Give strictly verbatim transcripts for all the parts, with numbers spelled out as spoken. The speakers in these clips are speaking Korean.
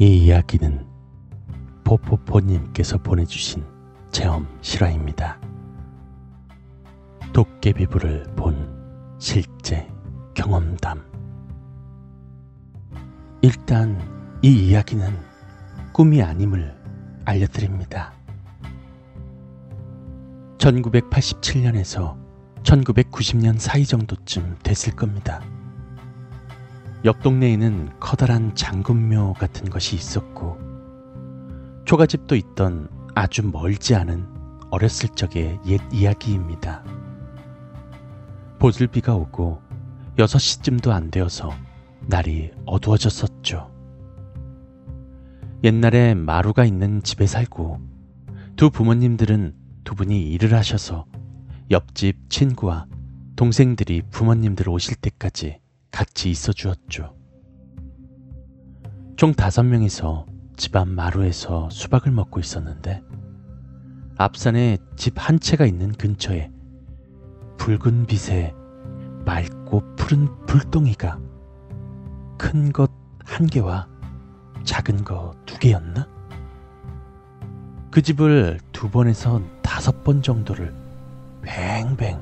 이 이야기는 포포포님께서 보내주신 체험 실화입니다. 도깨비불을 본 실제 경험담. 일단 이 이야기는 꿈이 아님을 알려드립니다. 천구백팔십칠 년에서 천구백구십 년 사이 정도쯤 됐을 겁니다. 옆 동네에는 커다란 장군묘 같은 것이 있었고 초가집도 있던 아주 멀지 않은 어렸을 적의 옛 이야기입니다. 보슬비가 오고 여섯 시쯤도 안 되어서 날이 어두워졌었죠. 옛날에 마루가 있는 집에 살고 두 부모님들은 두 분이 일을 하셔서 옆집 친구와 동생들이 부모님들 오실 때까지 같이 있어 주었죠. 총 다섯 명이서 집안 마루에서 수박을 먹고 있었는데 앞산에 집 한 채가 있는 근처에 붉은 빛의 맑고 푸른 불덩이가 큰 것 한 개와 작은 거 두 개였나? 그 집을 두 번에서 다섯 번 정도를 뱅뱅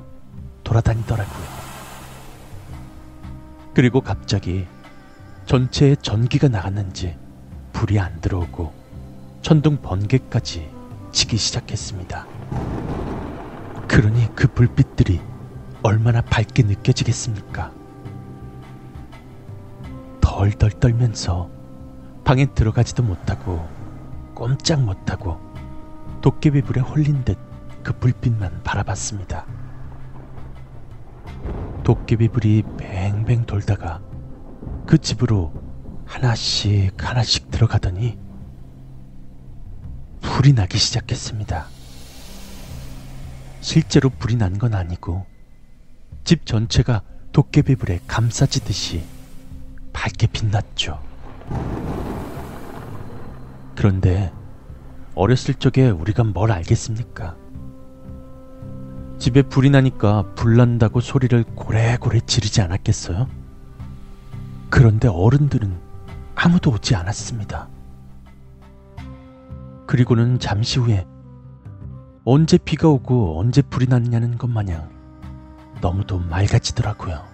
돌아다니더라고요. 그리고 갑자기 전체에 전기가 나갔는지 불이 안 들어오고 천둥 번개까지 치기 시작했습니다. 그러니 그 불빛들이 얼마나 밝게 느껴지겠습니까? 덜덜 떨면서 방에 들어가지도 못하고 꼼짝 못하고 도깨비불에 홀린 듯 그 불빛만 바라봤습니다. 도깨비불이 뱅뱅 돌다가 그 집으로 하나씩 하나씩 들어가더니 불이 나기 시작했습니다. 실제로 불이 난 건 아니고 집 전체가 도깨비불에 감싸지듯이 밝게 빛났죠. 그런데 어렸을 적에 우리가 뭘 알겠습니까? 집에 불이 나니까 불난다고 소리를 고래고래 지르지 않았겠어요? 그런데 어른들은 아무도 오지 않았습니다. 그리고는 잠시 후에 언제 비가 오고 언제 불이 났냐는 것 마냥 너무도 맑아지더라고요.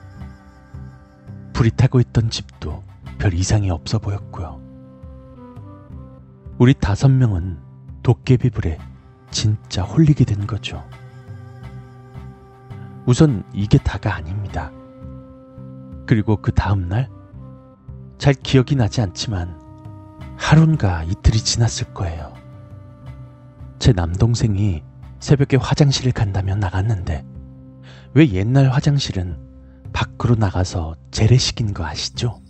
불이 타고 있던 집도 별 이상이 없어 보였고요. 우리 다섯 명은 도깨비불에 진짜 홀리게 된 거죠. 우선 이게 다가 아닙니다. 그리고 그 다음날 잘 기억이 나지 않지만 하루인가 이틀이 지났을 거예요. 제 남동생이 새벽에 화장실을 간다며 나갔는데 왜 옛날 화장실은 밖으로 나가서 재래식인 거 아시죠?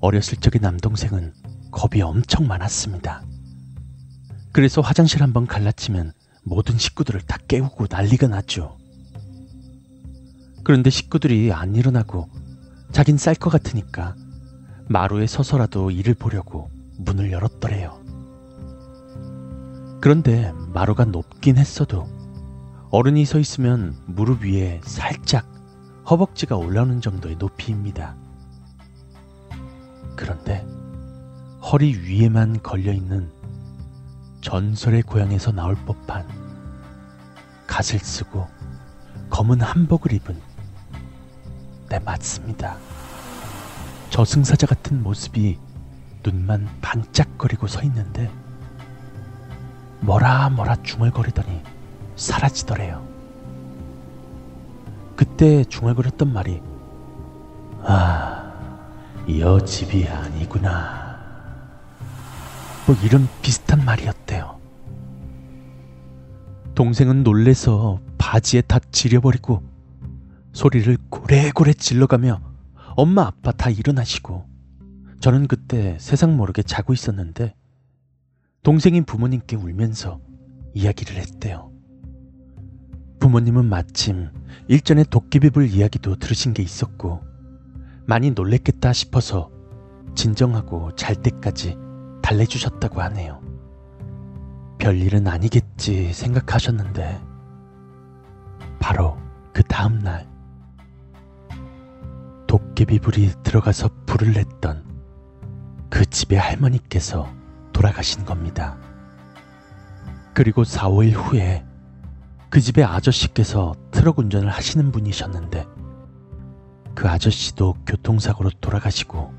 어렸을 적의 남동생은 겁이 엄청 많았습니다. 그래서 화장실 한번 갈라치면 모든 식구들을 다 깨우고 난리가 났죠. 그런데 식구들이 안 일어나고 자긴 쌀 것 같으니까 마루에 서서라도 일을 보려고 문을 열었더래요. 그런데 마루가 높긴 했어도 어른이 서 있으면 무릎 위에 살짝 허벅지가 올라오는 정도의 높이입니다. 그런데 허리 위에만 걸려있는 전설의 고향에서 나올 법한 갓을 쓰고 검은 한복을 입은 네 맞습니다. 저승사자 같은 모습이 눈만 반짝거리고 서 있는데 뭐라 뭐라 중얼거리더니 사라지더래요. 그때 중얼거렸던 말이 아, 여 집이 아니구나 뭐 이런 비슷한 말이었대요. 동생은 놀래서 바지에 다 지려버리고 소리를 고래고래 질러가며 엄마 아빠 다 일어나시고 저는 그때 세상 모르게 자고 있었는데 동생이 부모님께 울면서 이야기를 했대요. 부모님은 마침 일전에 도깨비불 이야기도 들으신 게 있었고 많이 놀랬겠다 싶어서 진정하고 잘 때까지 달래주셨다고 하네요. 별일은 아니겠지 생각하셨는데 바로 그 다음날 도깨비불이 들어가서 불을 냈던 그 그 집의 할머니께서 돌아가신 겁니다. 그리고 사, 오일 후에 그 집의 아저씨께서 트럭 운전을 하시는 분이셨는데 그 아저씨도 교통사고로 돌아가시고,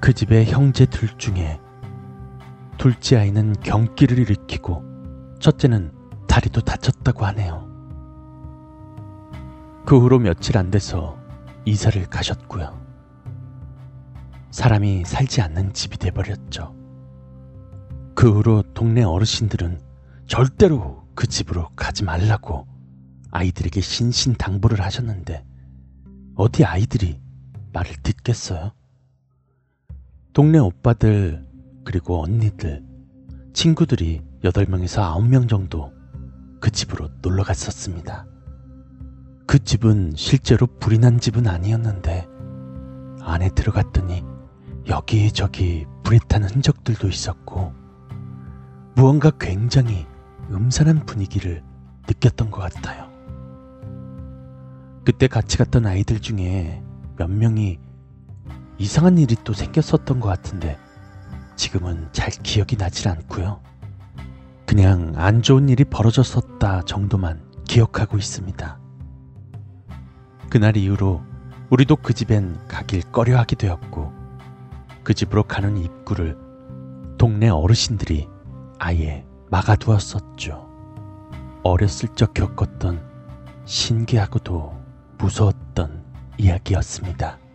그 집의 형제 둘 중에 둘째 아이는 경기를 일으키고 첫째는 다리도 다쳤다고 하네요. 그 후로 며칠 안 돼서 이사를 가셨고요. 사람이 살지 않는 집이 돼버렸죠. 그 후로 동네 어르신들은 절대로 그 집으로 가지 말라고 아이들에게 신신당부를 하셨는데 어디 아이들이 말을 듣겠어요? 동네 오빠들 그리고 언니들, 친구들이 여덟 명에서 아홉 명 정도 그 집으로 놀러 갔었습니다. 그 집은 실제로 불이 난 집은 아니었는데 안에 들어갔더니 여기저기 불이 탄 흔적들도 있었고 무언가 굉장히 음산한 분위기를 느꼈던 것 같아요. 그때 같이 갔던 아이들 중에 몇 명이 이상한 일이 또 생겼었던 것 같은데 지금은 잘 기억이 나질 않고요. 그냥 안 좋은 일이 벌어졌었다 정도만 기억하고 있습니다. 그날 이후로 우리도 그 집엔 가길 꺼려하게 되었고, 그 집으로 가는 입구를 동네 어르신들이 아예 막아두었었죠. 어렸을 적 겪었던 신기하고도 무서웠던 이야기였습니다.